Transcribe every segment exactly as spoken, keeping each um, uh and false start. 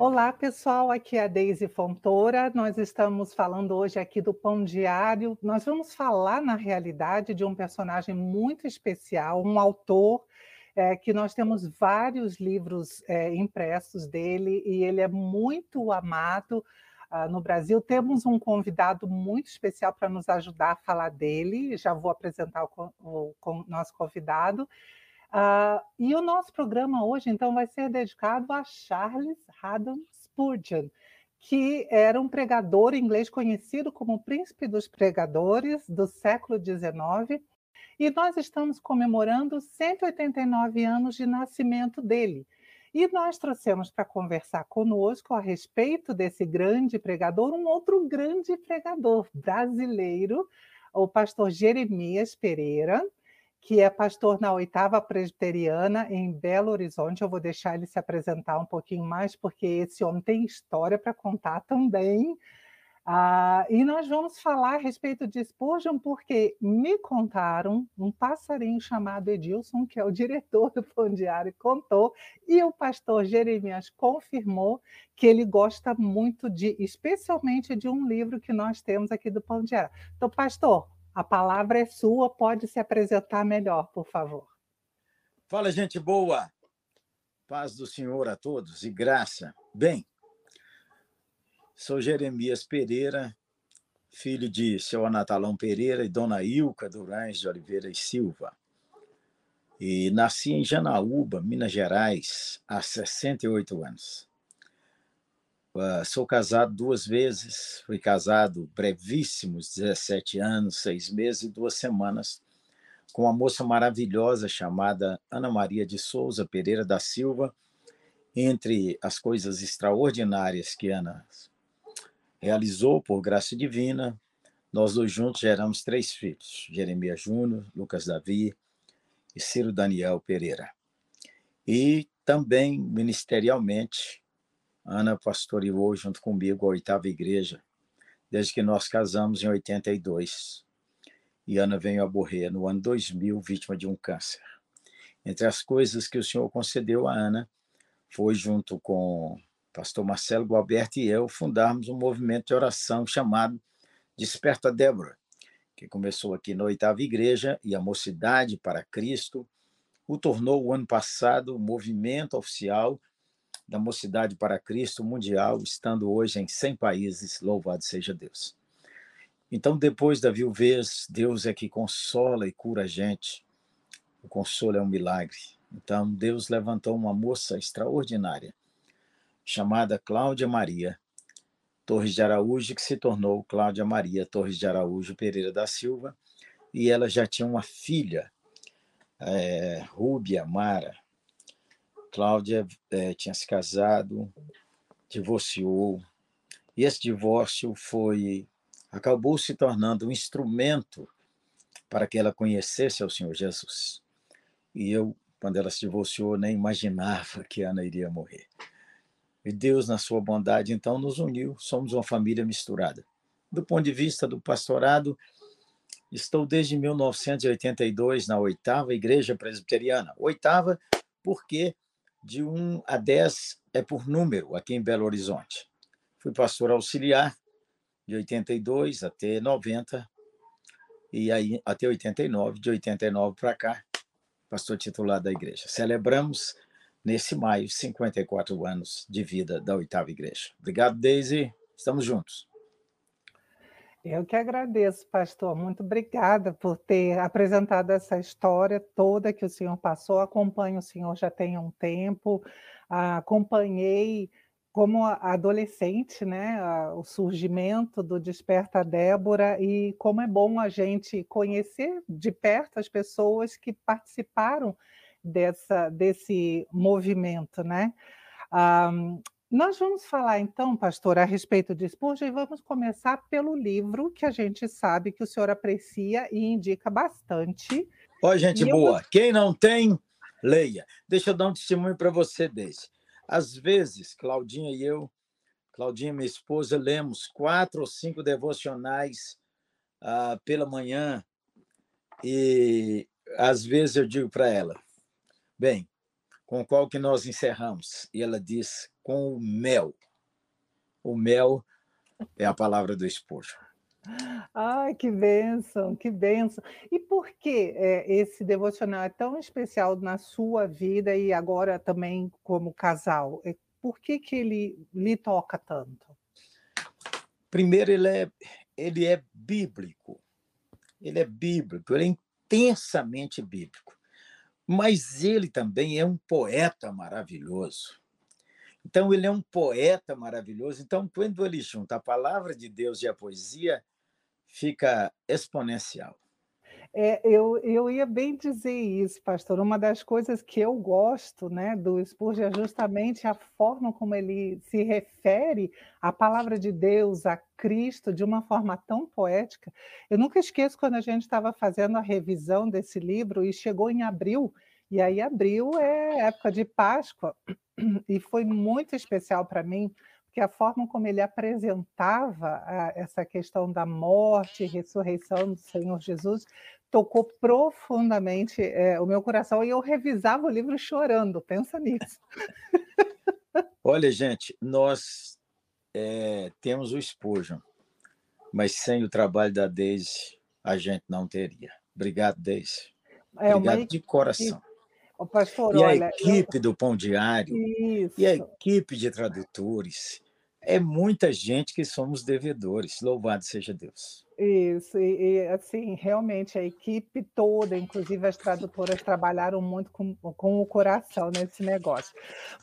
Olá, pessoal, aqui é a Deise Fontoura. Nós estamos falando hoje aqui do Pão Diário. Nós vamos falar, na realidade, de um personagem muito especial, um autor é, que nós temos vários livros é, impressos dele e ele é muito amado ah, no Brasil. Temos um convidado muito especial para nos ajudar a falar dele. Já vou apresentar o, o, o nosso convidado. Uh, e o nosso programa hoje, então, vai ser dedicado a Charles Haddon Spurgeon, que era um pregador inglês conhecido como Príncipe dos Pregadores do século dezenove, e nós estamos comemorando cento e oitenta e nove anos de nascimento dele. E nós trouxemos para conversar conosco a respeito desse grande pregador, um outro grande pregador brasileiro, o pastor Jeremias Pereira, que é pastor na Oitava Presbiteriana, em Belo Horizonte. Eu vou deixar ele se apresentar um pouquinho mais, porque esse homem tem história para contar também. Ah, e nós vamos falar a respeito de Spurgeon, porque me contaram, um passarinho chamado Edilson, que é o diretor do Pão Diário, contou, e o pastor Jeremias confirmou que ele gosta muito, de, especialmente de um livro que nós temos aqui do Pão Diário. Então, pastor, a palavra é sua, pode se apresentar melhor, por favor. Fala, gente boa. Paz do Senhor a todos e graça. Bem, sou Jeremias Pereira, filho de seu Anatalão Pereira e dona Ilca Durães de Oliveira e Silva. E nasci em Janaúba, Minas Gerais, há sessenta e oito anos. Uh, sou casado duas vezes, fui casado brevíssimos, dezessete anos, seis meses e duas semanas, com uma moça maravilhosa chamada Ana Maria de Souza Pereira da Silva. Entre as coisas extraordinárias que Ana realizou por graça divina, nós dois juntos geramos três filhos, Jeremias Júnior, Lucas Davi e Ciro Daniel Pereira. E também ministerialmente, Ana pastoreou junto comigo a oitava igreja, desde que nós casamos em oitenta e dois. E Ana veio a morrer no ano dois mil, vítima de um câncer. Entre as coisas que o Senhor concedeu a Ana, foi junto com o pastor Marcelo Gualberto e eu fundarmos um movimento de oração chamado Desperta Débora, que começou aqui na oitava igreja e a Mocidade para Cristo o tornou, o ano passado, o movimento oficial da Mocidade para Cristo mundial, estando hoje em cem países, louvado seja Deus. Então, depois da viuvez, Deus é que consola e cura a gente. O consolo é um milagre. Então, Deus levantou uma moça extraordinária, chamada Cláudia Maria Torres de Araújo, que se tornou Cláudia Maria Torres de Araújo Pereira da Silva, e ela já tinha uma filha, é, Rúbia Mara. Cláudia eh, tinha se casado, divorciou, e esse divórcio foi, acabou se tornando um instrumento para que ela conhecesse ao Senhor Jesus. E eu, quando ela se divorciou, nem imaginava que Ana iria morrer. E Deus, na sua bondade, então, nos uniu, somos uma família misturada. Do ponto de vista do pastorado, estou desde mil novecentos e oitenta e dois na oitava igreja presbiteriana, oitava porque de um a dez é por número, aqui em Belo Horizonte. Fui pastor auxiliar de oitenta e dois até noventa, e aí até oitenta e nove, de oitenta e nove para cá, pastor titular da igreja. Celebramos, nesse maio, cinquenta e quatro anos de vida da oitava igreja. Obrigado, Deise. Estamos juntos. Eu que agradeço, pastor. Muito obrigada por ter apresentado essa história toda que o senhor passou. Acompanho o senhor já tem um tempo. Acompanhei como adolescente, né, o surgimento do Desperta Débora, e como é bom a gente conhecer de perto as pessoas que participaram dessa, desse movimento, né? Um, Nós vamos falar, então, pastor, a respeito de Spurgeon, e vamos começar pelo livro que a gente sabe que o senhor aprecia e indica bastante. Ó, gente e boa, eu... quem não tem, leia. Deixa eu dar um testemunho para você, Deise. Às vezes, Claudinha e eu, Claudinha, minha esposa, lemos quatro ou cinco devocionais ah, pela manhã, e às vezes eu digo para ela, bem, com qual que nós encerramos? E ela diz... com o mel. O mel é a palavra do esposo. Ai, que bênção, que bênção. E por que é, esse devocional é tão especial na sua vida e agora também como casal? Por que que ele lhe toca tanto? Primeiro, ele é, ele é bíblico. Ele é bíblico, ele é intensamente bíblico. Mas ele também é um poeta maravilhoso. Então, ele é um poeta maravilhoso. Então, quando ele junta a palavra de Deus e a poesia, fica exponencial. É, eu, eu ia bem dizer isso, pastor. Uma das coisas que eu gosto, né, do Spurgeon é justamente a forma como ele se refere à palavra de Deus, a Cristo, de uma forma tão poética. Eu nunca esqueço quando a gente estava fazendo a revisão desse livro e chegou em abril, e aí abril é época de Páscoa, e foi muito especial para mim, porque a forma como ele apresentava a, essa questão da morte e ressurreição do Senhor Jesus tocou profundamente é, o meu coração, e eu revisava o livro chorando, pensa nisso. Olha, gente, nós é, temos o Spurgeon, mas sem o trabalho da Deise, a gente não teria. Obrigado, Deise. É, Obrigado uma... de coração. O pastor, e a olha, equipe eu... do Pão Diário, Isso. e a equipe de tradutores, é muita gente que somos devedores, louvado seja Deus. Isso, e, e assim, realmente a equipe toda, inclusive as tradutoras, trabalharam muito com, com o coração nesse negócio.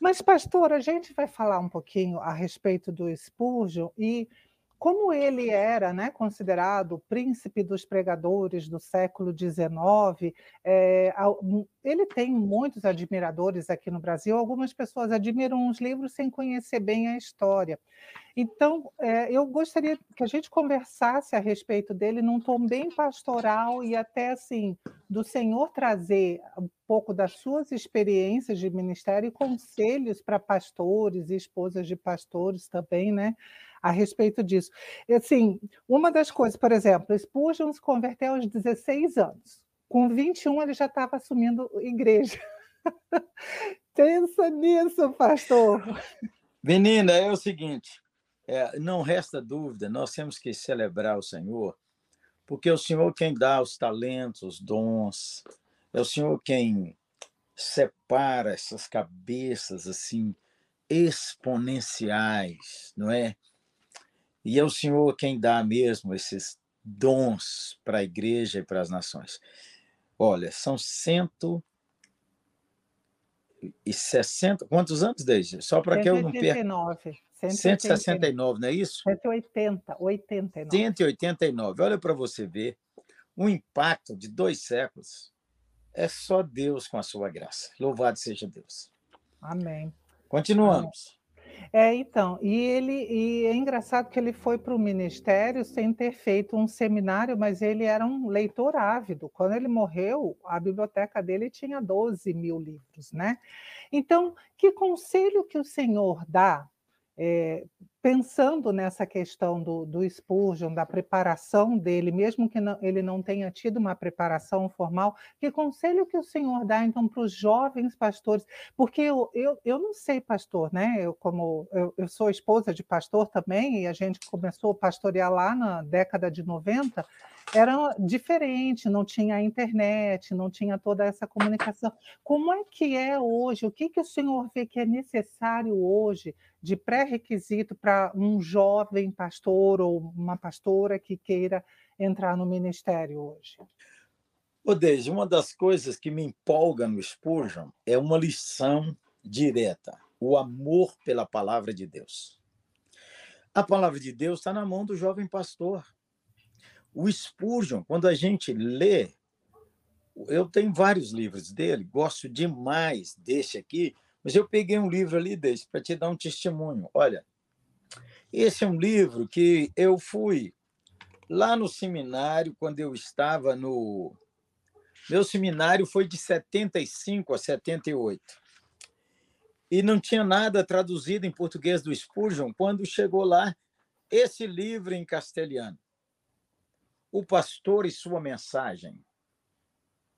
Mas, pastor, a gente vai falar um pouquinho a respeito do Spurgeon e como ele era, né, considerado o príncipe dos pregadores do século dezenove, é, ele tem muitos admiradores aqui no Brasil. Algumas pessoas admiram os livros sem conhecer bem a história. Então, é, eu gostaria que a gente conversasse a respeito dele num tom bem pastoral e até assim, do senhor trazer um pouco das suas experiências de ministério e conselhos para pastores e esposas de pastores também, né? A respeito disso. Assim, uma das coisas, por exemplo, Spurgeon se converteu aos dezesseis anos. Com vinte e um, ele já estava assumindo igreja. Pensa nisso, pastor. Menina, é o seguinte, é, não resta dúvida, nós temos que celebrar o Senhor, porque é o Senhor quem dá os talentos, os dons, é o Senhor quem separa essas cabeças assim, exponenciais, não é? E é o Senhor quem dá mesmo esses dons para a igreja e para as nações. Olha, são cento e sessenta... Quantos anos, desde? Só para que eu não perca... cento e sessenta e nove, não é isso? cento e oitenta, oitenta e nove. cento e oitenta e nove. Olha para você ver o impacto de dois séculos. É só Deus com a sua graça. Louvado seja Deus. Amém. Continuamos. Amém. É, então, e ele e é engraçado que ele foi para o ministério sem ter feito um seminário, mas ele era um leitor ávido. Quando ele morreu, a biblioteca dele tinha doze mil livros, né? Então, que conselho que o senhor dá, é, pensando nessa questão do, do Spurgeon, da preparação dele, mesmo que não, ele não tenha tido uma preparação formal, que conselho que o senhor dá, então, para os jovens pastores? Porque eu, eu, eu não sei, pastor, né? Eu, como, eu, eu sou esposa de pastor também, e a gente começou a pastorear lá na década de noventa, era diferente, não tinha internet, não tinha toda essa comunicação. Como é que é hoje? O que, que o senhor vê que é necessário hoje de pré-requisito para um jovem pastor ou uma pastora que queira entrar no ministério hoje? Ô Deise, uma das coisas que me empolga no Spurgeon é uma lição direta, o amor pela palavra de Deus. A palavra de Deus está na mão do jovem pastor. O Spurgeon, quando a gente lê, eu tenho vários livros dele, gosto demais desse aqui, mas eu peguei um livro ali desse para te dar um testemunho. Olha, esse é um livro que eu fui lá no seminário, quando eu estava no... Meu seminário foi de setenta e cinco a setenta e oito. E não tinha nada traduzido em português do Spurgeon quando chegou lá esse livro em castelhano. O Pastor e Sua Mensagem.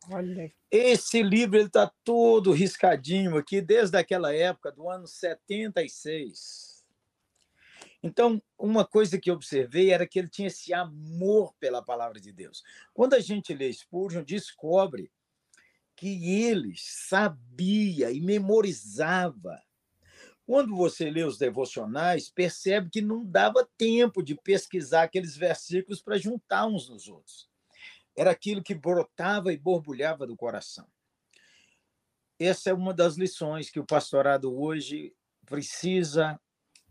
Olha. Esse livro está todo riscadinho aqui, desde aquela época, do ano setenta e seis. Então, uma coisa que eu observei era que ele tinha esse amor pela palavra de Deus. Quando a gente lê Spurgeon, descobre que ele sabia e memorizava. Quando você lê os devocionais, percebe que não dava tempo de pesquisar aqueles versículos para juntar uns nos outros. Era aquilo que brotava e borbulhava do coração. Essa é uma das lições que o pastorado hoje precisa,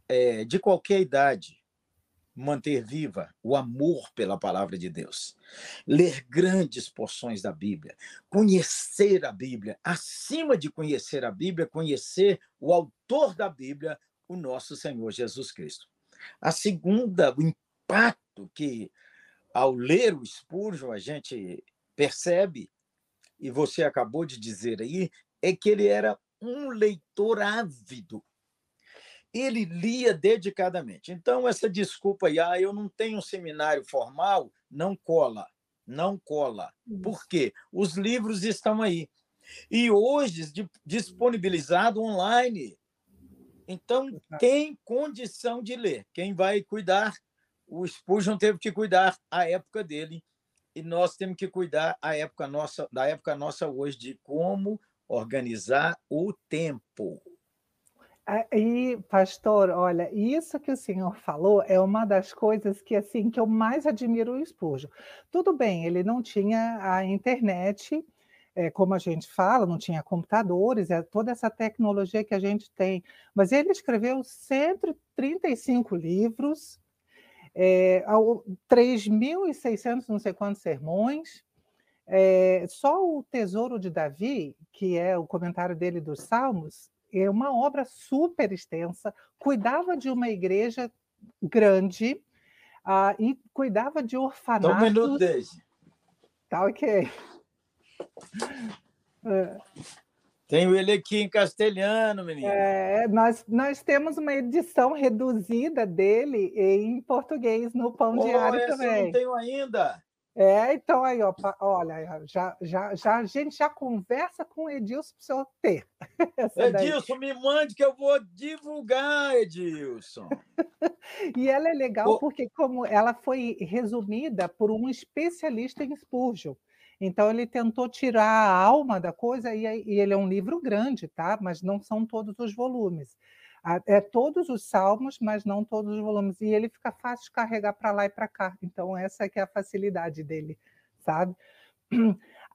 é, de qualquer idade, manter viva: o amor pela palavra de Deus. Ler grandes porções da Bíblia, conhecer a Bíblia. Acima de conhecer a Bíblia, conhecer o autor da Bíblia, o nosso Senhor Jesus Cristo. A segunda, o impacto que, ao ler o Spurgeon, a gente percebe, e você acabou de dizer aí, é que ele era um leitor ávido. Ele lia dedicadamente. Então, essa desculpa aí, ah, eu não tenho um seminário formal, não cola, não cola. Por quê? Os livros estão aí. E hoje, disponibilizado online. Então, tem condição de ler. Quem vai cuidar? O Spurgeon teve que cuidar a época dele, e nós temos que cuidar a época nossa, da época nossa hoje, de como organizar o tempo. Aí, pastor, olha, isso que o senhor falou é uma das coisas que, assim, que eu mais admiro o Spurgeon. Tudo bem, ele não tinha a internet, é, como a gente fala, não tinha computadores, é, toda essa tecnologia que a gente tem, mas ele escreveu cento e trinta e cinco livros, É, três mil e seiscentos, não sei quantos sermões, é, só o Tesouro de Davi, que é o comentário dele dos Salmos, é uma obra super extensa, cuidava de uma igreja grande, ah, e cuidava de orfanatos... Dá um minuto, Deise. Tá, ok. É. Tenho ele aqui em castelhano, menino. É, nós, nós temos uma edição reduzida dele em português no Pão Diário também. Essa eu não tenho ainda. É, então aí, ó, olha, já, já, já, a gente já conversa com o Edilson para o senhor ter. Edilson, me mande que eu vou divulgar, Edilson. E ela é legal o... porque como ela foi resumida por um especialista em Spurgeon. Então, ele tentou tirar a alma da coisa, e ele é um livro grande, tá? Mas não são todos os volumes. É todos os salmos, mas não todos os volumes. E ele fica fácil de carregar para lá e para cá. Então, essa que é a facilidade dele, sabe?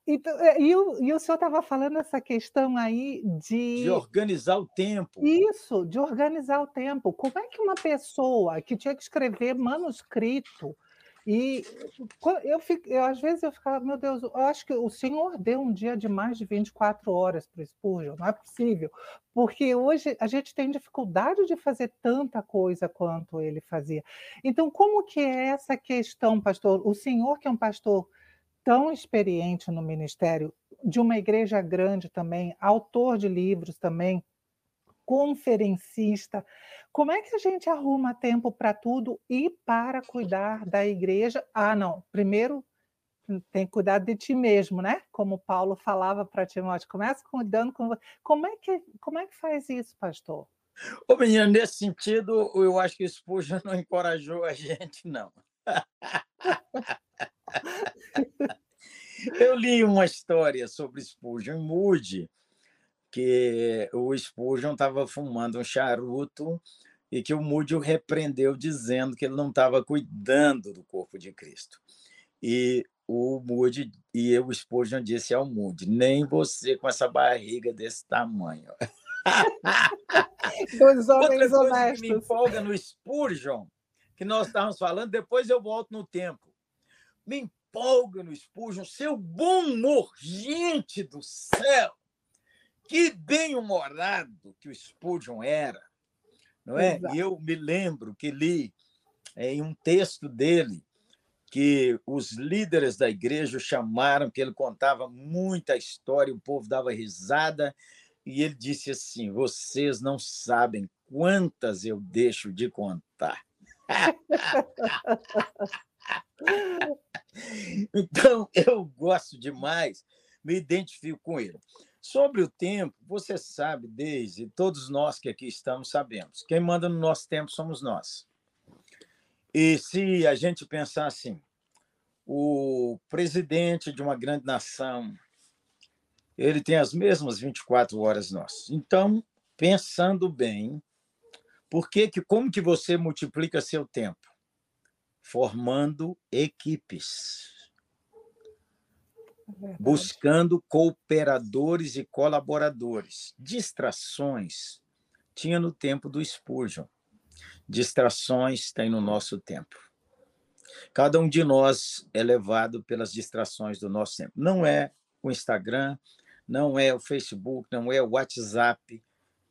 Então, e, o, e o senhor estava falando essa questão aí de... De organizar o tempo. Isso, de organizar o tempo. Como é que uma pessoa que tinha que escrever manuscrito... E eu, fico, eu às vezes eu ficava, meu Deus, eu acho que o senhor deu um dia de mais de vinte e quatro horas para o Spurgeon, não é possível, porque hoje a gente tem dificuldade de fazer tanta coisa quanto ele fazia. Então, como que é essa questão, pastor? O senhor, que é um pastor tão experiente no ministério, de uma igreja grande também, autor de livros também, conferencista, como é que a gente arruma tempo para tudo e para cuidar da igreja? Ah, não, primeiro tem que cuidar de ti mesmo, né? Como Paulo falava para Timóteo, começa cuidando com... Como é que, como é que faz isso, pastor? Ô, menina, nesse sentido, eu acho que o Spurgeon não encorajou a gente, não. Eu li uma história sobre Spurgeon em Moody, que o Spurgeon estava fumando um charuto e que o Moody o repreendeu dizendo que ele não estava cuidando do corpo de Cristo. E o Moody, e o Spurgeon disse ao Moody: nem você com essa barriga desse tamanho. Dois homens honestos. Outra coisa que me empolga no Spurgeon, que nós estávamos falando, depois eu volto no tempo, me empolga no Spurgeon seu bom humor. Gente do céu! Que bem-humorado que o Spurgeon era, não é? Exato. E eu me lembro que li é, em um texto dele que os líderes da igreja chamaram, que ele contava muita história, o povo dava risada, e ele disse assim: vocês não sabem quantas eu deixo de contar. Então, eu gosto demais, me identifico com ele. Sobre o tempo, você sabe, Deise, todos nós que aqui estamos sabemos, quem manda no nosso tempo somos nós. E se a gente pensar assim, o presidente de uma grande nação, ele tem as mesmas vinte e quatro horas nossas. Então, pensando bem, por que que, como que você multiplica seu tempo? Formando equipes, é buscando cooperadores e colaboradores. Distrações tinha no tempo do Spurgeon. Distrações tem no nosso tempo. Cada um de nós é levado pelas distrações do nosso tempo. Não é o Instagram, não é o Facebook, não é o WhatsApp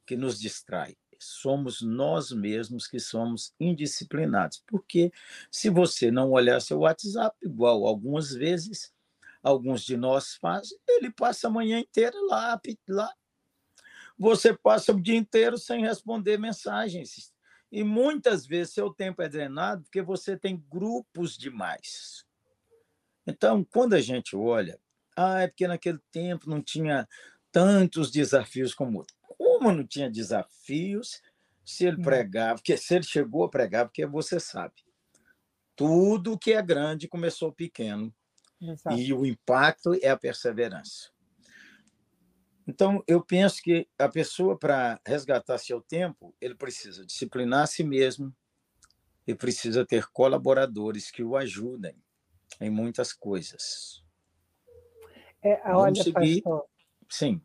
que nos distrai. Somos nós mesmos que somos indisciplinados. Porque se você não olhar seu WhatsApp, igual algumas vezes, alguns de nós fazem, ele passa a manhã inteira lá, lá. Você passa o dia inteiro sem responder mensagens. E muitas vezes seu tempo é drenado porque você tem grupos demais. Então, quando a gente olha, ah, é porque naquele tempo não tinha tantos desafios como hoje. Como não tinha desafios, se ele pregava, porque se ele chegou a pregar, porque você sabe, tudo que é grande começou pequeno. Exato. E o impacto é a perseverança. Então, eu penso que a pessoa, para resgatar seu tempo, ele precisa disciplinar a si mesmo e precisa ter colaboradores que o ajudem em muitas coisas. É, olha, seguir... pastor, sim.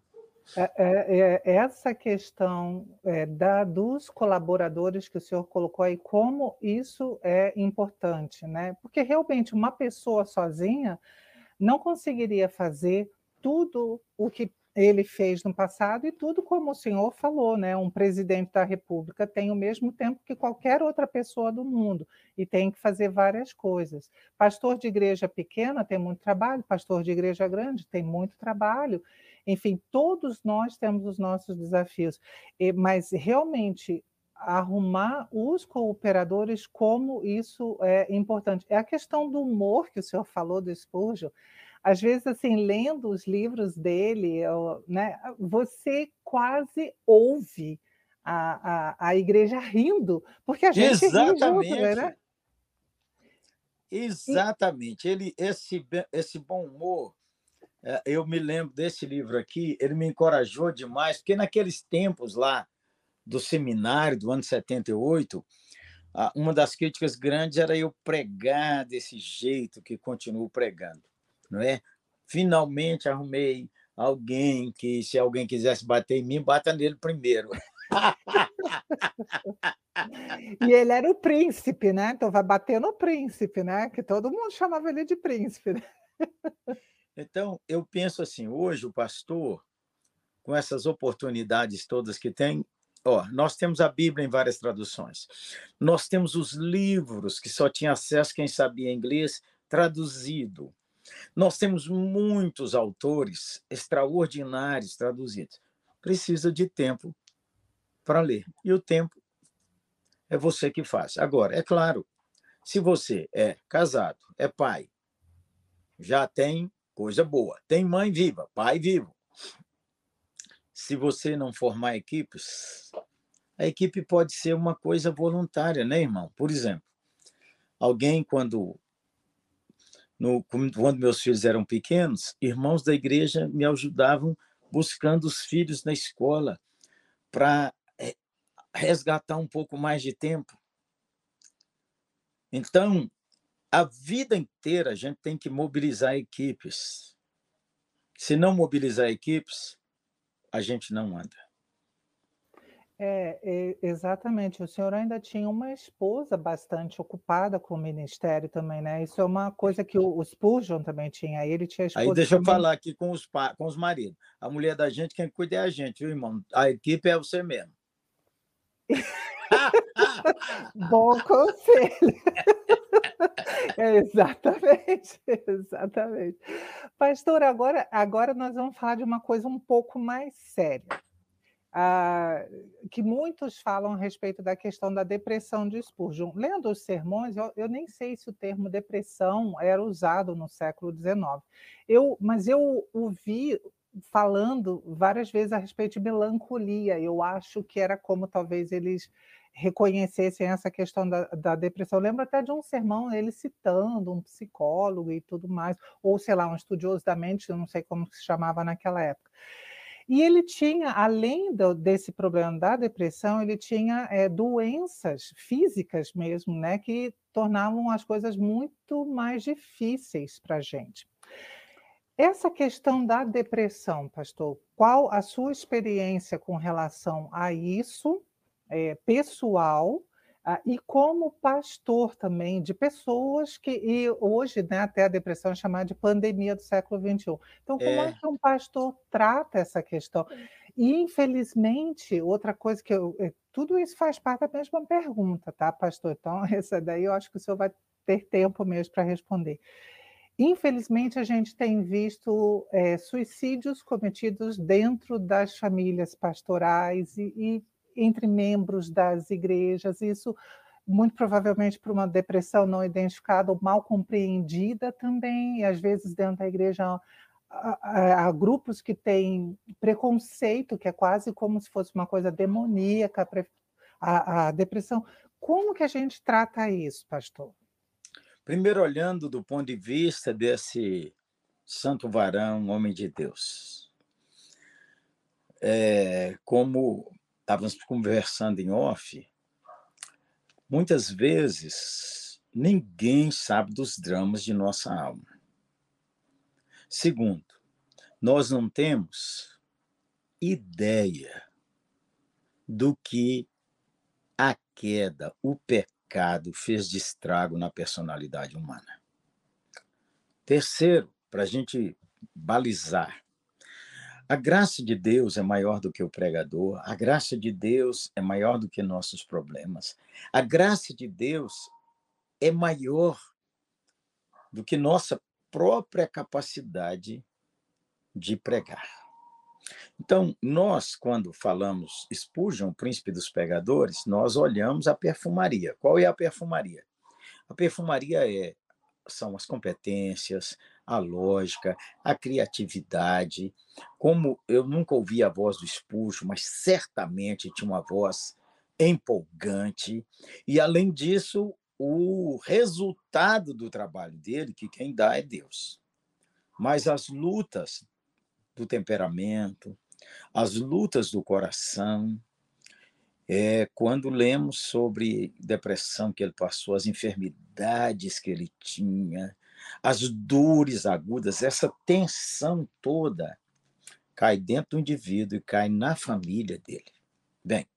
É, é, é, essa questão é, da, dos colaboradores que o senhor colocou aí, como isso é importante, né? Porque realmente uma pessoa sozinha não conseguiria fazer tudo o que ele fez no passado e tudo como o senhor falou, né? Um presidente da República tem o mesmo tempo que qualquer outra pessoa do mundo e tem que fazer várias coisas. Pastor de igreja pequena tem muito trabalho, pastor de igreja grande tem muito trabalho. Enfim, todos nós temos os nossos desafios, mas realmente arrumar os cooperadores, como isso é importante. É a questão do humor que o senhor falou do Spurgeon. Às vezes, assim, lendo os livros dele, né, você quase ouve a, a, a igreja rindo, porque a gente Exatamente. Ri junto, né? Exatamente. E... Ele, esse, esse bom humor, eu me lembro desse livro aqui, ele me encorajou demais, porque naqueles tempos lá do seminário do ano setenta e oito... uma das críticas grandes era eu pregar desse jeito que continuo pregando. Não é? Finalmente arrumei alguém que, se alguém quisesse bater em mim, bata nele primeiro. E ele era o príncipe, né? Então vai bater no príncipe, né? Que todo mundo chamava ele de príncipe. Né? Então, eu penso assim, hoje o pastor, com essas oportunidades todas que tem, ó, nós temos a Bíblia em várias traduções, nós temos os livros que só tinha acesso quem sabia inglês, traduzido. Nós temos muitos autores extraordinários traduzidos. Precisa de tempo para ler. E o tempo é você que faz. Agora, é claro, se você é casado, é pai, já tem coisa boa. Tem mãe viva, pai vivo. Se você não formar equipes, a equipe pode ser uma coisa voluntária, né, irmão? Por exemplo, alguém quando... No, quando meus filhos eram pequenos, irmãos da igreja me ajudavam buscando os filhos na escola para resgatar um pouco mais de tempo. Então, a vida inteira a gente tem que mobilizar equipes. Se não mobilizar equipes, a gente não anda. É, exatamente. O senhor ainda tinha uma esposa bastante ocupada com o ministério também, né? Isso é uma coisa que o, o Spurgeon também tinha. Ele tinha esposa. Aí deixa também. Eu falar aqui com os, com os maridos. A mulher da gente, quem cuida é a gente, viu, irmão? A equipe é você mesmo. Bom conselho. É, exatamente, exatamente. Pastor, agora, agora nós vamos falar de uma coisa um pouco mais séria. ah, que muitos falam a respeito da questão da depressão de Spurgeon. Lendo os sermões, eu, eu nem sei se o termo depressão era usado no século dezenove, eu, mas eu ouvi falando várias vezes a respeito de melancolia. Eu acho que era como talvez eles reconhecessem essa questão da, da depressão. Eu lembro até de um sermão, ele citando um psicólogo e tudo mais, ou, sei lá, um estudioso da mente, eu não sei como se chamava naquela época. E ele tinha, além do, desse problema da depressão, ele tinha é, doenças físicas mesmo, né, que tornavam as coisas muito mais difíceis para a gente. Essa questão da depressão, pastor, qual a sua experiência com relação a isso, é, pessoal, ah, e como pastor também de pessoas que, e hoje, né, até a depressão é chamada de pandemia do século vinte e um. Então, como é, é que um pastor trata essa questão? E, infelizmente, outra coisa que eu... Tudo isso faz parte da mesma pergunta, tá, pastor? Então, essa daí eu acho que o senhor vai ter tempo mesmo para responder. Infelizmente, a gente tem visto é, suicídios cometidos dentro das famílias pastorais e, e entre membros das igrejas. Isso, muito provavelmente, por uma depressão não identificada ou mal compreendida também. E, às vezes, dentro da igreja, há, há grupos que têm preconceito, que é quase como se fosse uma coisa demoníaca, a, a depressão. Como que a gente trata isso, pastor? Primeiro, olhando do ponto de vista desse santo varão, homem de Deus. É, como estávamos conversando em off, muitas vezes ninguém sabe dos dramas de nossa alma. Segundo, nós não temos ideia do que a queda, o pecado, pecado fez estrago na personalidade humana. Terceiro, para a gente balizar, a graça de Deus é maior do que o pregador, a graça de Deus é maior do que nossos problemas, a graça de Deus é maior do que nossa própria capacidade de pregar. Então, nós, quando falamos Spurgeon, o príncipe dos pregadores, nós olhamos a perfumaria. Qual é a perfumaria? A perfumaria é, são as competências, a lógica, a criatividade. Como eu nunca ouvi a voz do Spurgeon, mas certamente tinha uma voz empolgante. E, além disso, o resultado do trabalho dele, que quem dá é Deus. Mas as lutas do temperamento, as lutas do coração. É, quando lemos sobre depressão que ele passou, as enfermidades que ele tinha, as dores agudas, essa tensão toda cai dentro do indivíduo e cai na família dele. Bem,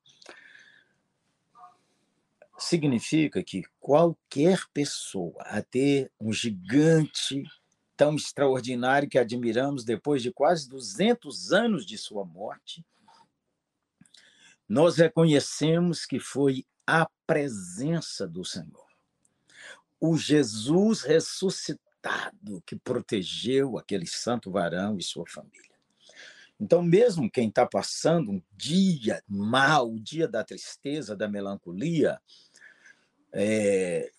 significa que qualquer pessoa a ter um gigante tão extraordinário que admiramos depois de quase duzentos anos de sua morte, nós reconhecemos que foi a presença do Senhor, o Jesus ressuscitado que protegeu aquele santo varão e sua família. Então, mesmo quem está passando um dia mau, o dia da tristeza, da melancolia, é...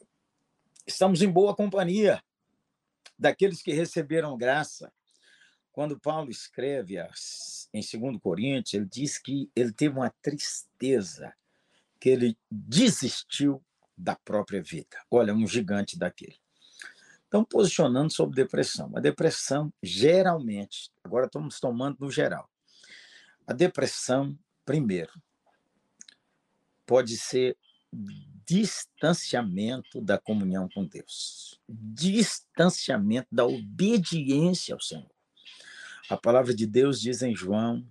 estamos em boa companhia daqueles que receberam graça. Quando Paulo escreve em Segunda Coríntios, ele diz que ele teve uma tristeza, que ele desistiu da própria vida. Olha, um gigante daquele. Então, posicionando sobre depressão. A depressão, geralmente, agora estamos tomando no geral, a depressão, primeiro, pode ser distanciamento da comunhão com Deus, distanciamento da obediência ao Senhor. A palavra de Deus diz em João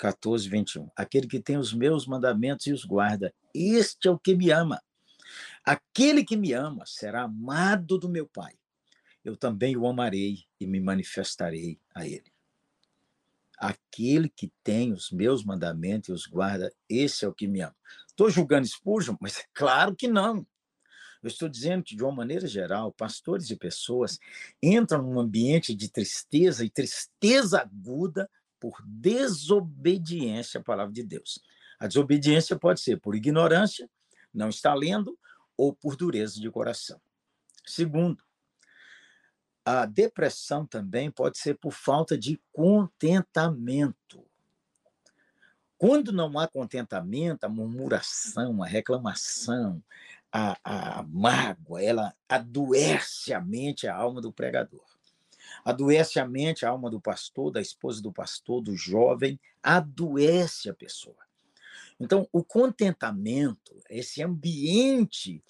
quatorze, vinte e um, aquele que tem os meus mandamentos e os guarda, este é o que me ama. Aquele que me ama será amado do meu Pai. Eu também o amarei e me manifestarei a ele. Aquele que tem os meus mandamentos e os guarda, esse é o que me ama. Estou julgando Spurgeon, mas é claro que não. Eu estou dizendo que, de uma maneira geral, pastores e pessoas entram num ambiente de tristeza, e tristeza aguda por desobediência à palavra de Deus. A desobediência pode ser por ignorância, não está lendo, ou por dureza de coração. Segundo, a depressão também pode ser por falta de contentamento. Quando não há contentamento, a murmuração, a reclamação, a, a, a mágoa, ela adoece a mente e a alma do pregador. Adoece a mente, a alma do pastor, da esposa do pastor, do jovem, adoece a pessoa. Então, o contentamento, esse ambiente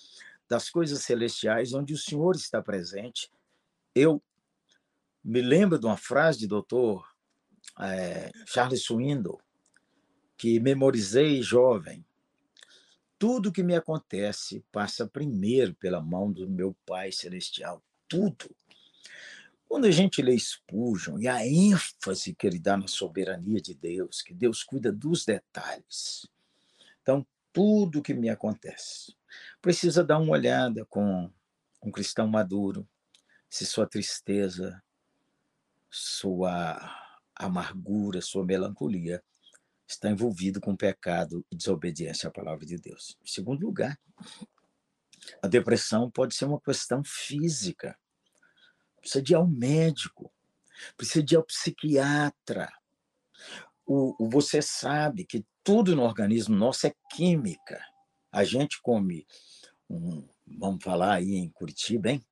das coisas celestiais, onde o Senhor está presente. Eu me lembro de uma frase de doutor é, Charles Swindoll, que memorizei jovem. Tudo que me acontece passa primeiro pela mão do meu Pai Celestial. Tudo. Quando a gente lê Spurgeon e a ênfase que ele dá na soberania de Deus, que Deus cuida dos detalhes. Então, tudo que me acontece. Precisa dar uma olhada com um cristão maduro, se sua tristeza, sua amargura, sua melancolia está envolvido com pecado e desobediência à palavra de Deus. Em segundo lugar, a depressão pode ser uma questão física. Precisa de ir ao médico, precisa de ir ao psiquiatra. O, o, você sabe que tudo no organismo nosso é química. A gente come, um, vamos falar aí em Curitiba, hein?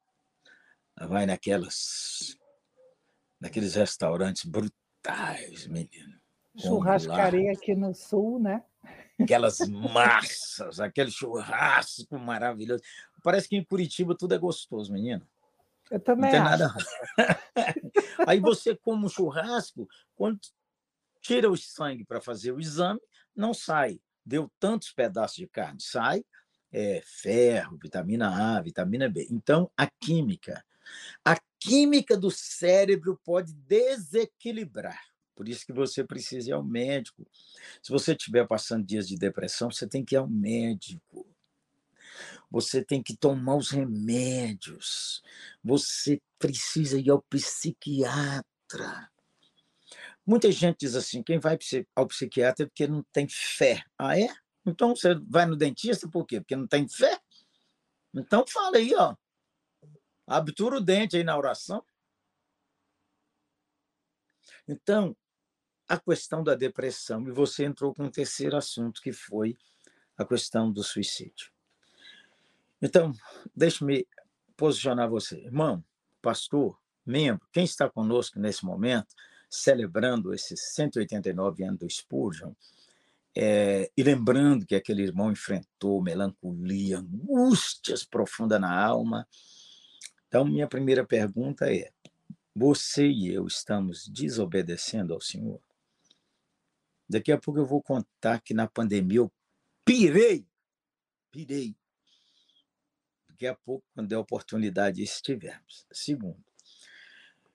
Vai naquelas, naqueles restaurantes brutais, menino. Churrascaria aqui no Sul, né? Aquelas massas, aquele churrasco maravilhoso. Parece que em Curitiba tudo é gostoso, menino. Eu também não acho. Nada... Aí você come um churrasco, quando tira o sangue para fazer o exame, não sai. Deu tantos pedaços de carne, sai é, ferro, vitamina A, vitamina B. Então, a química. A química do cérebro pode desequilibrar. Por isso que você precisa ir ao médico. Se você estiver passando dias de depressão, você tem que ir ao médico. Você tem que tomar os remédios. Você precisa ir ao psiquiatra. Muita gente diz assim, quem vai ao psiquiatra é porque não tem fé. Ah, é? Então você vai no dentista por quê? Porque não tem fé? Então fala aí, ó. Obtura o dente aí na oração. Então, a questão da depressão, e você entrou com um terceiro assunto, que foi a questão do suicídio. Então, deixe-me posicionar você. Irmão, pastor, membro, quem está conosco nesse momento, celebrando esses cento e oitenta e nove anos do Spurgeon, é, e lembrando que aquele irmão enfrentou melancolia, angústias profundas na alma. Então, minha primeira pergunta é, você e eu estamos desobedecendo ao Senhor? Daqui a pouco eu vou contar que na pandemia eu pirei, pirei. Daqui a pouco, quando é oportunidade, estivermos. Segundo,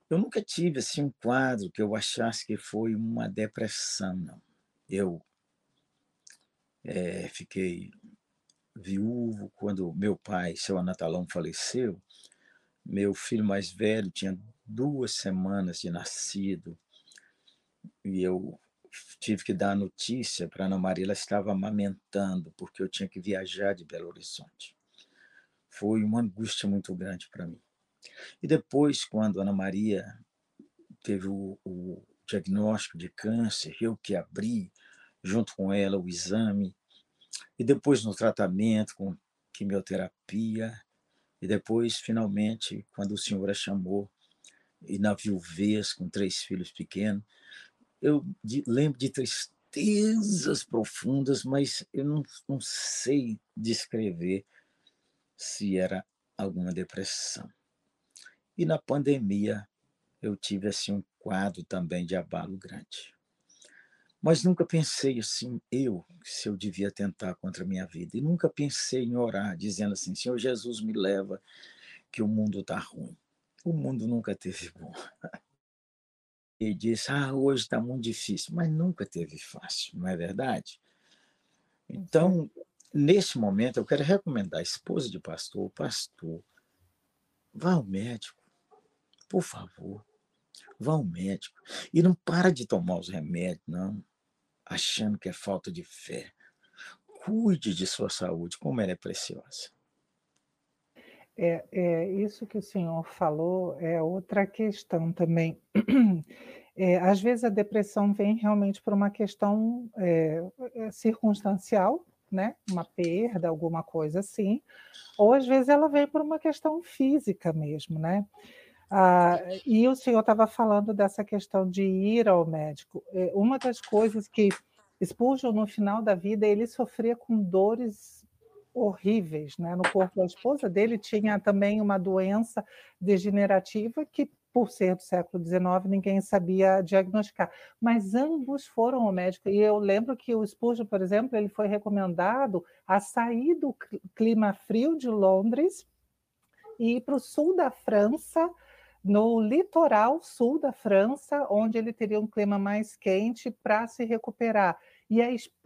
eu nunca tive assim, um quadro que eu achasse que foi uma depressão, não. Eu é, fiquei viúvo quando meu pai, seu Anatalão, faleceu. Meu filho mais velho tinha duas semanas de nascido e eu tive que dar a notícia para Ana Maria, ela estava amamentando, porque eu tinha que viajar de Belo Horizonte. Foi uma angústia muito grande para mim. E depois, quando Ana Maria teve o, o diagnóstico de câncer, eu que abri, junto com ela, o exame, e depois no tratamento com quimioterapia, e depois, finalmente, quando o Senhor a chamou, e na viuvez, com três filhos pequenos, eu de, lembro de tristezas profundas, mas eu não, não sei descrever se era alguma depressão. E na pandemia, eu tive assim, um quadro também de abalo grande. Mas nunca pensei assim, eu, se eu devia tentar contra a minha vida. E nunca pensei em orar, dizendo assim, Senhor Jesus, me leva, que o mundo está ruim. O mundo nunca teve bom. E disse, ah, hoje está muito difícil. Mas nunca teve fácil, não é verdade? Então, nesse momento, eu quero recomendar a esposa de pastor, o pastor, vá ao médico, por favor. vá ao médico. E não para de tomar os remédios, não, achando que é falta de fé. Cuide de sua saúde, como ela é preciosa. É, é, isso que o senhor falou é outra questão também. É, às vezes a depressão vem realmente por uma questão é, circunstancial, né? Uma perda, alguma coisa assim, ou às vezes ela vem por uma questão física mesmo, né? Ah, e o senhor estava falando dessa questão de ir ao médico. É, uma das coisas que Spurgeon, no final da vida, ele sofria com dores horríveis, né? No corpo da esposa dele tinha também uma doença degenerativa que, por ser do século dezenove, ninguém sabia diagnosticar. Mas ambos foram ao médico. E eu lembro que o Spurgeon, por exemplo, ele foi recomendado a sair do clima frio de Londres e ir para o sul da França, no litoral sul da França, onde ele teria um clima mais quente para se recuperar. E,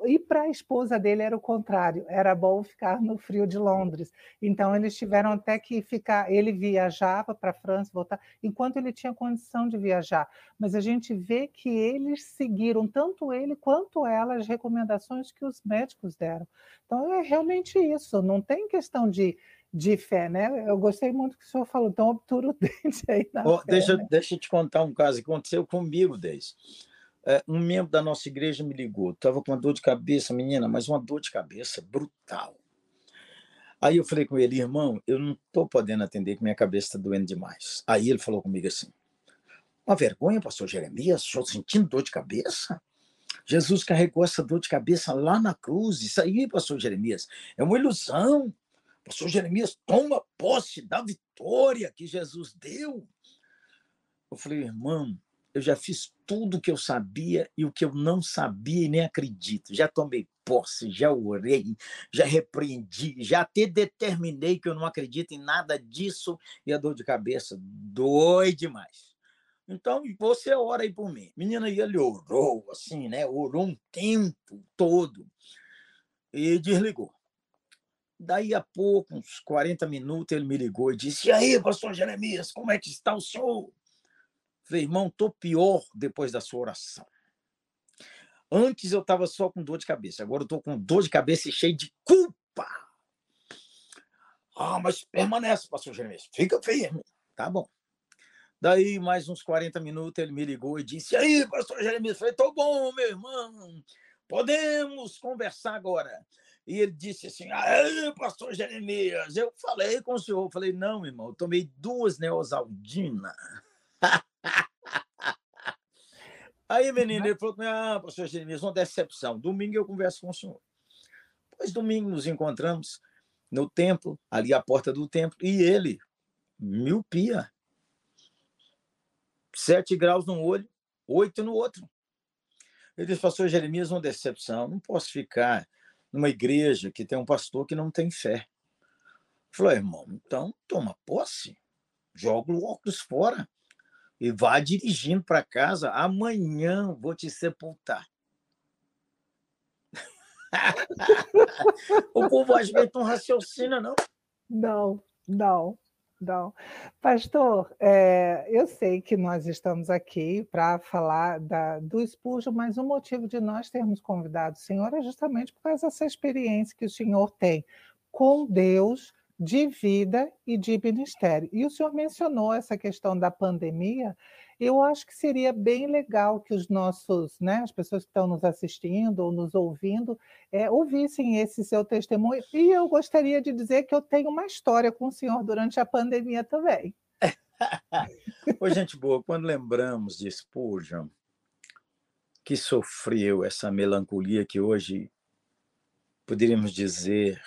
e para a esposa dele era o contrário, era bom ficar no frio de Londres. Então eles tiveram até que ficar, ele viajava para a França, voltar, enquanto ele tinha condição de viajar. Mas a gente vê que eles seguiram, tanto ele quanto ela, as recomendações que os médicos deram. Então é realmente isso, não tem questão de... de fé, né? Eu gostei muito que o senhor falou, então obtura o dente aí na oh, fé, deixa, né? Deixa eu te contar um caso que aconteceu comigo, Deise. Um membro da nossa igreja me ligou, estava com uma dor de cabeça, menina, mas uma dor de cabeça brutal. Aí eu falei com ele, irmão, eu não estou podendo atender que minha cabeça está doendo demais. Aí ele falou comigo assim, uma vergonha, pastor Jeremias, estou sentindo dor de cabeça? Jesus carregou essa dor de cabeça lá na cruz, isso aí, pastor Jeremias, é uma ilusão. Pastor Jeremias, toma posse da vitória que Jesus deu. Eu falei, irmão, eu já fiz tudo o que eu sabia e o que eu não sabia e nem acredito. Já tomei posse, já orei, já repreendi, já até determinei que eu não acredito em nada disso e a dor de cabeça dói demais. Então, você ora aí por mim. Menina, e ele orou assim, né? Orou um tempo todo e desligou. Daí a pouco, uns quarenta minutos, ele me ligou e disse, e aí, pastor Jeremias, como é que está o senhor? Falei, irmão, estou pior depois da sua oração. Antes eu estava só com dor de cabeça, agora eu estou com dor de cabeça e cheio de culpa. Ah, mas permanece, pastor Jeremias, fica firme. Tá bom. Daí, mais uns quarenta minutos, ele me ligou e disse, e aí, pastor Jeremias? Falei, estou bom, meu irmão, podemos conversar agora. E ele disse assim, ah, pastor Jeremias, eu falei com o senhor. Eu falei, não, irmão, eu tomei duas neosaldinas. Aí, menino, ele falou, ah, pastor Jeremias, uma decepção. Domingo eu converso com o senhor. Pois domingo nos encontramos no templo, ali à porta do templo, e ele, miopia. Sete graus num olho, oito no outro. Ele disse, pastor Jeremias, uma decepção, não posso ficar numa igreja que tem um pastor que não tem fé. Falou, irmão, então toma posse, joga o óculos fora e vá dirigindo para casa, amanhã vou te sepultar. O povo às vezes não raciocina, não? Não, não. Não. Pastor, é, eu sei que nós estamos aqui para falar da, do Spurgeon, mas o motivo de nós termos convidado o senhor é justamente por causa dessa experiência que o senhor tem com Deus, de vida e de ministério. E o senhor mencionou essa questão da pandemia. Eu acho que seria bem legal que os nossos, né, as pessoas que estão nos assistindo ou nos ouvindo, é, ouvissem esse seu testemunho. E eu gostaria de dizer que eu tenho uma história com o senhor durante a pandemia também. Ô, gente boa, quando lembramos de Spurgeon, que sofreu essa melancolia que hoje poderíamos dizer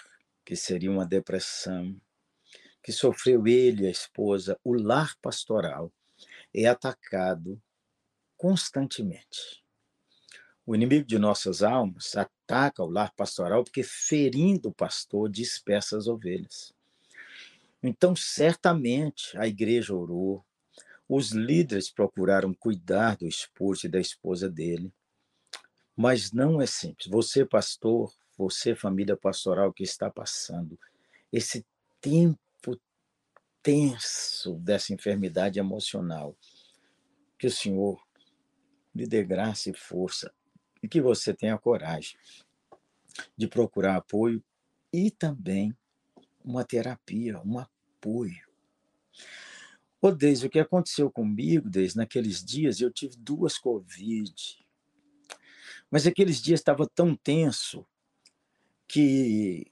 que seria uma depressão, que sofreu ele, a esposa, o lar pastoral é atacado constantemente. O inimigo de nossas almas ataca o lar pastoral porque, ferindo o pastor, dispersa as ovelhas. Então, certamente, a igreja orou, os líderes procuraram cuidar do esposo e da esposa dele, mas não é simples. Você, pastor, você, família pastoral, que está passando esse tempo tenso dessa enfermidade emocional, que o Senhor lhe dê graça e força e que você tenha coragem de procurar apoio e também uma terapia, um apoio. Ô, Deise, o que aconteceu comigo, Deise, naqueles dias, eu tive duas Covid. Mas aqueles dias estava tão tenso que,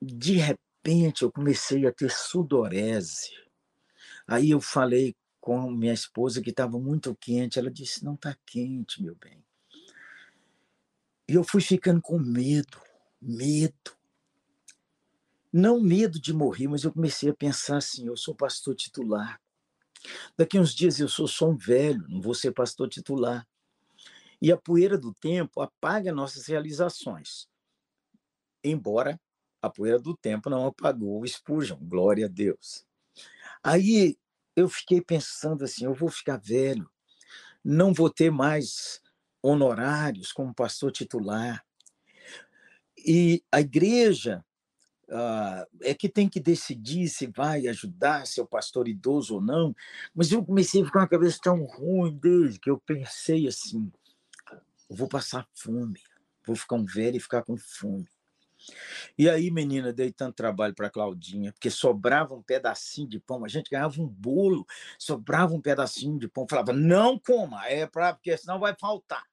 de repente, eu comecei a ter sudorese. Aí eu falei com minha esposa, que estava muito quente. Ela disse, não está quente, meu bem. E eu fui ficando com medo, medo. Não medo de morrer, mas eu comecei a pensar assim, eu sou pastor titular. Daqui uns dias eu sou só um velho, não vou ser pastor titular. E a poeira do tempo apaga nossas realizações. Embora a poeira do tempo não apagou o Spurgeon, glória a Deus. Aí eu fiquei pensando assim, eu vou ficar velho, não vou ter mais honorários como pastor titular. E a igreja... Uh, é que tem que decidir se vai ajudar seu pastor idoso ou não, mas eu comecei a ficar com a cabeça tão ruim desde que eu pensei assim, eu vou passar fome, vou ficar um velho e ficar com fome. E aí, menina, dei tanto trabalho para Claudinha, porque sobrava um pedacinho de pão, a gente ganhava um bolo, sobrava um pedacinho de pão, falava, não coma, é pra, porque senão vai faltar.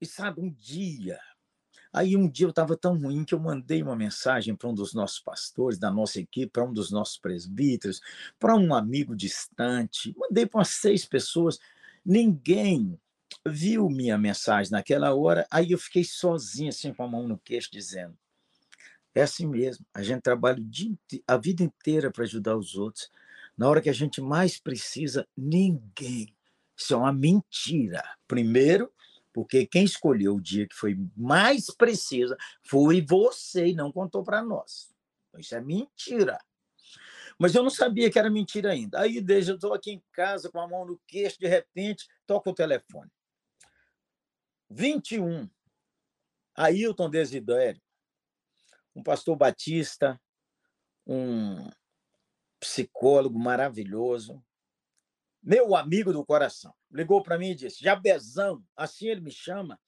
E sabe, um dia... Aí um dia eu estava tão ruim que eu mandei uma mensagem para um dos nossos pastores, da nossa equipe, para um dos nossos presbíteros, para um amigo distante. Mandei para umas seis pessoas. Ninguém viu minha mensagem naquela hora. Aí eu fiquei sozinho, assim, com a mão no queixo, dizendo, é assim mesmo, a gente trabalha a vida inteira para ajudar os outros. Na hora que a gente mais precisa, ninguém. Isso é uma mentira. Primeiro, porque quem escolheu o dia que foi mais precisa foi você e não contou para nós. Isso é mentira. Mas eu não sabia que era mentira ainda. Aí, desde eu estou aqui em casa com a mão no queixo, de repente, toca o telefone. vinte e um. Ailton Desidério, um pastor batista, um psicólogo maravilhoso, meu amigo do coração, ligou para mim e disse, Jabezão, assim ele me chama.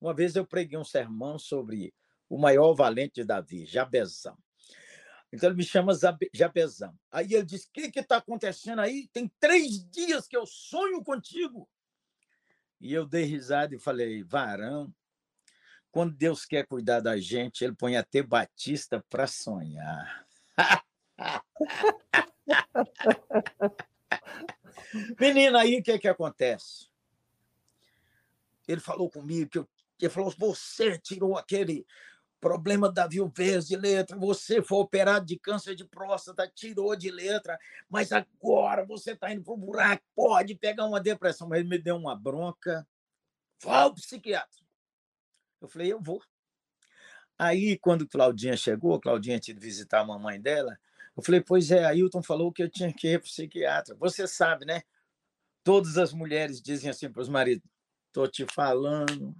Uma vez eu preguei um sermão sobre o maior valente de Davi, Jabezão. Então ele me chama Jabezão. Aí ele disse, o que que está acontecendo aí? Tem três dias que eu sonho contigo. E eu dei risada e falei, varão, quando Deus quer cuidar da gente, ele põe até Batista para sonhar. Menina, aí o que é que acontece? Ele falou comigo, que eu, ele falou, você tirou aquele problema da viuvez de letra, você foi operado de câncer de próstata, tirou de letra, mas agora você está indo para o buraco, pode pegar uma depressão. Mas ele me deu uma bronca, vai ao psiquiatra. Eu falei, eu vou. Aí, quando Claudinha chegou, Claudinha tinha ido visitar a mamãe dela, eu falei, pois é, Ailton falou que eu tinha que ir para o psiquiatra. Você sabe, né? Todas as mulheres dizem assim para os maridos, tô te falando.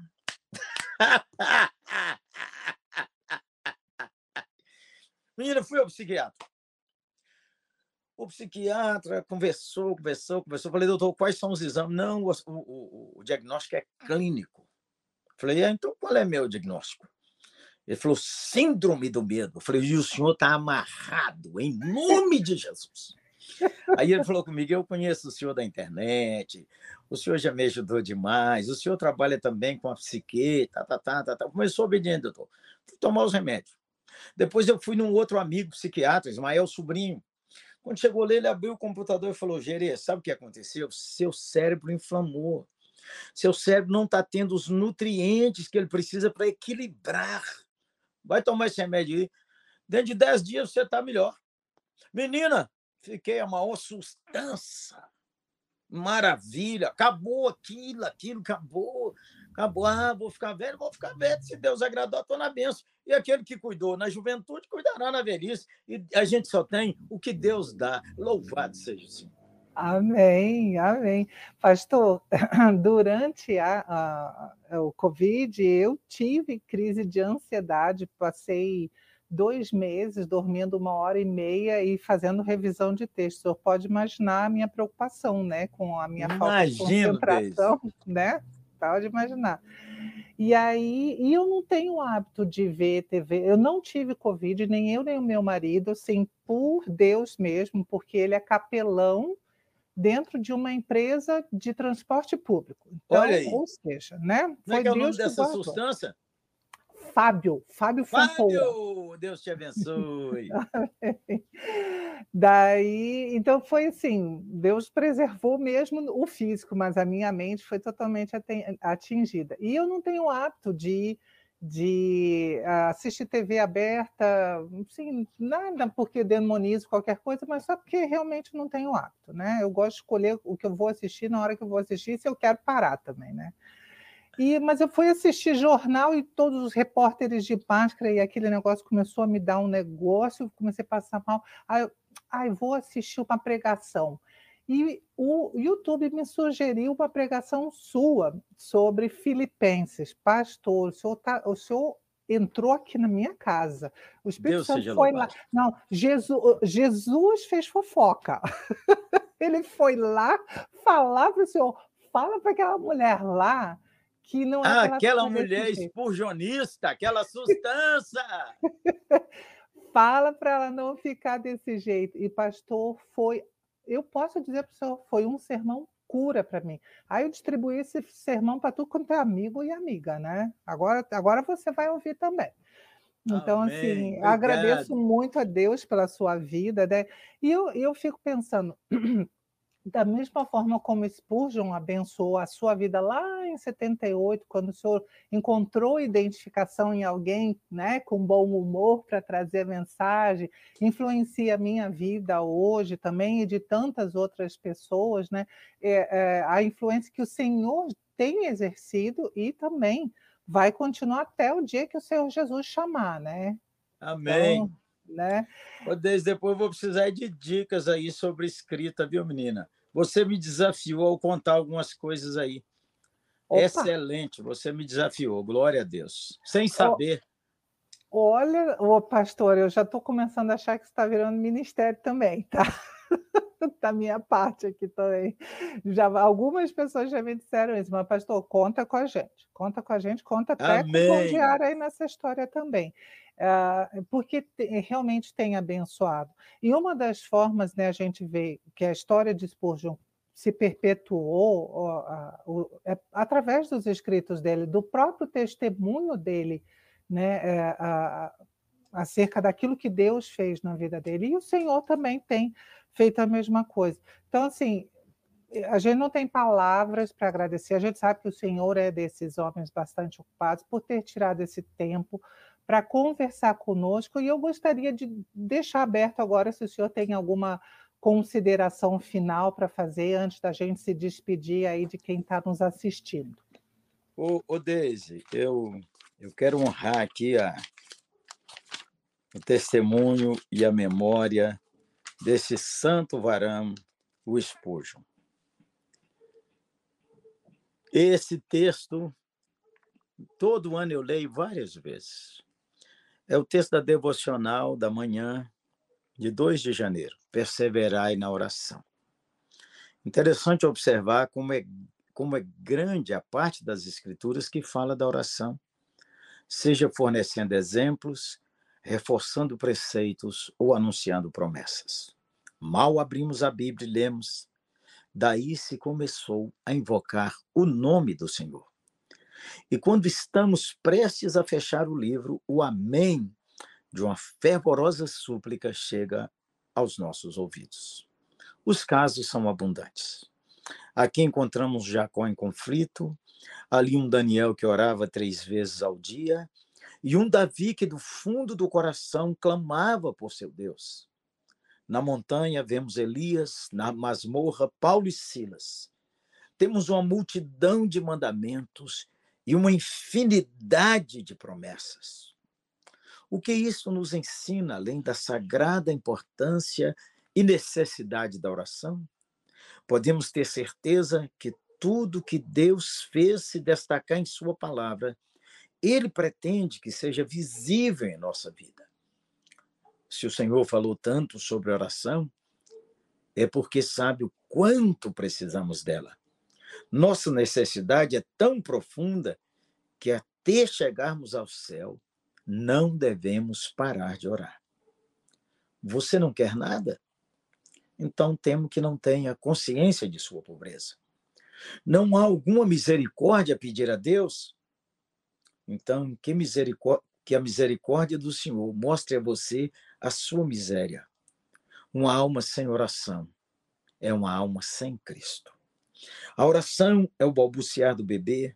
Menina, fui ao psiquiatra. O psiquiatra conversou, conversou, conversou. Eu falei, doutor, quais são os exames? Não, o, o, o diagnóstico é clínico. Eu falei, ah, então qual é meu diagnóstico? Ele falou, síndrome do medo. Eu falei, e o senhor está amarrado, em nome de Jesus. Aí ele falou comigo, eu conheço o senhor da internet, o senhor já me ajudou demais, o senhor trabalha também com a psique, tá, tá, tá, tá, tá. Começou obediente, doutor. Fui tomar os remédios. Depois eu fui num outro amigo psiquiatra, Ismael Sobrinho. Quando chegou lá, ele abriu o computador e falou, Gerê, sabe o que aconteceu? Seu cérebro inflamou. Seu cérebro não está tendo os nutrientes que ele precisa para equilibrar. Vai tomar esse remédio aí. Dentro de dez dias você está melhor. Menina, fiquei a maior sustância. Maravilha. Acabou aquilo, aquilo, acabou. Acabou. Ah, vou ficar velho, vou ficar velho. Se Deus agradar, estou na bênção. E aquele que cuidou na juventude, cuidará na velhice. E a gente só tem o que Deus dá. Louvado seja o Senhor. Amém, amém. Pastor, durante a, a, o Covid, eu tive crise de ansiedade, passei dois meses, dormindo uma hora e meia e fazendo revisão de texto. O senhor pode imaginar a minha preocupação, né? Com a minha falta de concentração, né? Pode imaginar. E aí, e eu não tenho o hábito de ver T V, eu não tive Covid, nem eu nem o meu marido, assim, por Deus mesmo, porque ele é capelão dentro de uma empresa de transporte público. Então, olha aí. Ou seja, né? Como é que é o nome dessa substância? Fábio, Fábio Fontoura. Fábio, Deus te abençoe. Daí, então foi assim, Deus preservou mesmo o físico, mas a minha mente foi totalmente atingida. E eu não tenho hábito de, de assistir T V aberta, assim, nada porque demonizo qualquer coisa, mas só porque realmente não tenho hábito, né? Eu gosto de escolher o que eu vou assistir na hora que eu vou assistir, se eu quero parar também, né? E, mas eu fui assistir jornal e todos os repórteres de máscara e aquele negócio começou a me dar um negócio, comecei a passar mal. Aí eu, ah, eu vou assistir uma pregação. E o YouTube me sugeriu uma pregação sua sobre Filipenses. Pastor, o senhor, tá, o senhor entrou aqui na minha casa. O Espírito Santo foi lá. Não, Jesus, Jesus fez fofoca. Ele foi lá falar para o senhor, fala para aquela mulher lá, que não é ah, aquela, aquela mulher expurjonista, aquela substância. Fala para ela não ficar desse jeito. E, pastor, foi... Eu posso dizer para o senhor, foi um sermão cura para mim. Aí eu distribuí esse sermão para tudo quanto é amigo e amiga, né? Agora, agora você vai ouvir também. Então, amém. Assim, obrigado. Agradeço muito a Deus pela sua vida, né? E eu, eu fico pensando... Da mesma forma como Spurgeon abençoou a sua vida lá em setenta e oito, quando o senhor encontrou identificação em alguém, né, com bom humor para trazer a mensagem, influencia a minha vida hoje também e de tantas outras pessoas, né, é, é, a influência que o Senhor tem exercido e também vai continuar até o dia que o Senhor Jesus chamar, né? Amém. Então, né? Desde depois eu vou precisar de dicas aí sobre escrita, viu, menina? Você me desafiou ao contar algumas coisas aí. Opa. Excelente, você me desafiou, glória a Deus. Sem saber. Oh, olha, oh, pastor, eu já estou começando a achar que você está virando ministério também, tá? Da minha parte aqui também. Já, algumas pessoas já me disseram isso, mas, pastor, conta com a gente, conta com a gente, conta até Amém. Com o diário aí nessa história também. Porque te, realmente tem abençoado. E uma das formas, né, a gente vê que a história de Spurgeon se perpetuou ó, ó, é, através dos escritos dele, do próprio testemunho dele, né, é, a, acerca daquilo que Deus fez na vida dele. E o Senhor também tem feito a mesma coisa. Então, assim, a gente não tem palavras para agradecer. A gente sabe que o Senhor é desses homens bastante ocupados por ter tirado esse tempo para conversar conosco, e eu gostaria de deixar aberto agora se o senhor tem alguma consideração final para fazer antes da gente se despedir aí de quem está nos assistindo. Ô, ô Deise, eu, eu quero honrar aqui a, o testemunho e a memória desse santo varão, o Spurgeon. Esse texto, todo ano eu leio várias vezes. É o texto da devocional da manhã de dois de janeiro. Perseverai na oração. Interessante observar como é, como é grande a parte das escrituras que fala da oração, seja fornecendo exemplos, reforçando preceitos ou anunciando promessas. Mal abrimos a Bíblia e lemos. Daí se começou a invocar o nome do Senhor. E quando estamos prestes a fechar o livro, o amém de uma fervorosa súplica chega aos nossos ouvidos. Os casos são abundantes. Aqui encontramos Jacó em conflito, ali um Daniel que orava três vezes ao dia, e um Davi que do fundo do coração clamava por seu Deus. Na montanha vemos Elias, na masmorra Paulo e Silas. Temos uma multidão de mandamentos e uma infinidade de promessas. O que isso nos ensina, além da sagrada importância e necessidade da oração? Podemos ter certeza que tudo que Deus fez se destacar em sua palavra, ele pretende que seja visível em nossa vida. se o Senhor falou tanto sobre oração, é porque sabe o quanto precisamos dela. Nossa necessidade é tão profunda que até chegarmos ao céu, não devemos parar de orar. Você não quer nada? Então temo que não tenha consciência de sua pobreza. Não há alguma misericórdia a pedir a Deus? Então que, misericó- que a misericórdia do Senhor mostre a você a sua miséria. Uma alma sem oração é uma alma sem Cristo. A oração é o balbuciar do bebê,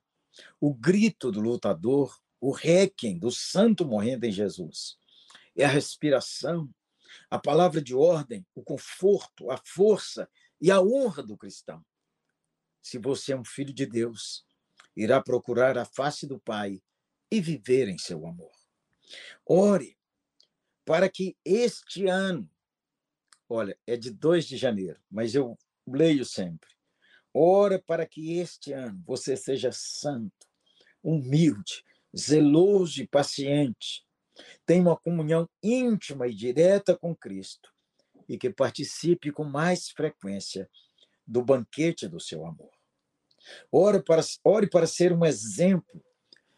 o grito do lutador, o réquiem do santo morrendo em Jesus. É a respiração, a palavra de ordem, o conforto, a força e a honra do cristão. Se você é um filho de Deus, irá procurar a face do Pai e viver em seu amor. Ore para que este ano, olha, é de dois de janeiro, mas eu leio sempre. Ora para que este ano você seja santo, humilde, zeloso e paciente, tenha uma comunhão íntima e direta com Cristo e que participe com mais frequência do banquete do seu amor. Ore para, ore para ser um exemplo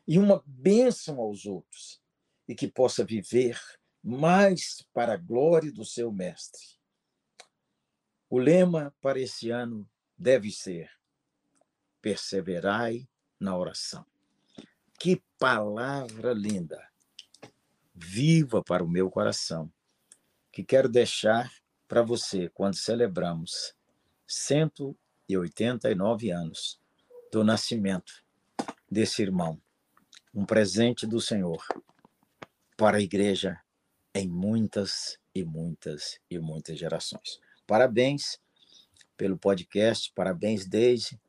e uma bênção aos outros e que possa viver mais para a glória do seu mestre. O lema para esse ano deve ser: perseverai na oração. Que palavra linda, viva para o meu coração, que quero deixar para você quando celebramos cento e oitenta e nove anos do nascimento desse irmão. Um presente do Senhor para a igreja em muitas e muitas e muitas gerações. Parabéns pelo podcast, parabéns Deise,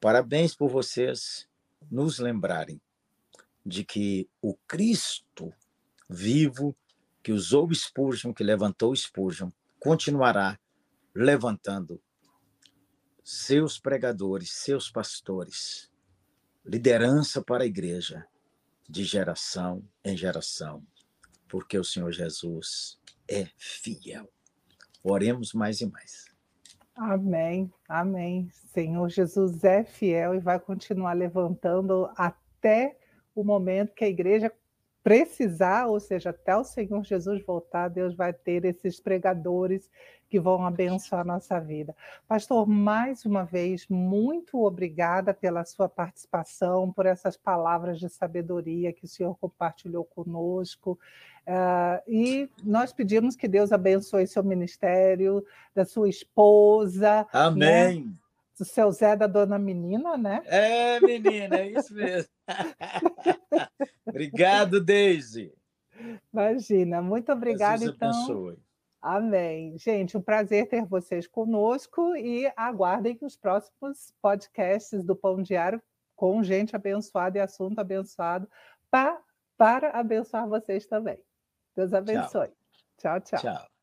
parabéns por vocês nos lembrarem de que o Cristo vivo que usou Spurgeon, que levantou Spurgeon, continuará levantando seus pregadores, seus pastores, liderança para a igreja, de geração em geração, porque o Senhor Jesus é fiel. Oremos mais e mais. Amém, amém. Senhor Jesus é fiel e vai continuar levantando até o momento que a igreja precisar, ou seja, até o Senhor Jesus voltar, Deus vai ter esses pregadores que vão abençoar a nossa vida. Pastor, mais uma vez, muito obrigada pela sua participação, por essas palavras de sabedoria que o Senhor compartilhou conosco. Uh, e nós pedimos que Deus abençoe seu ministério, da sua esposa. Amém. Né? Do seu Zé, da dona menina, né? É, menina, é isso mesmo. Obrigado, Deise. Imagina, muito obrigada. Deus então. Abençoe. Amém. Gente, um prazer ter vocês conosco e aguardem os próximos podcasts do Pão Diário com gente abençoada e assunto abençoado para, para abençoar vocês também. Deus abençoe. Tchau, tchau. Tchau. Tchau.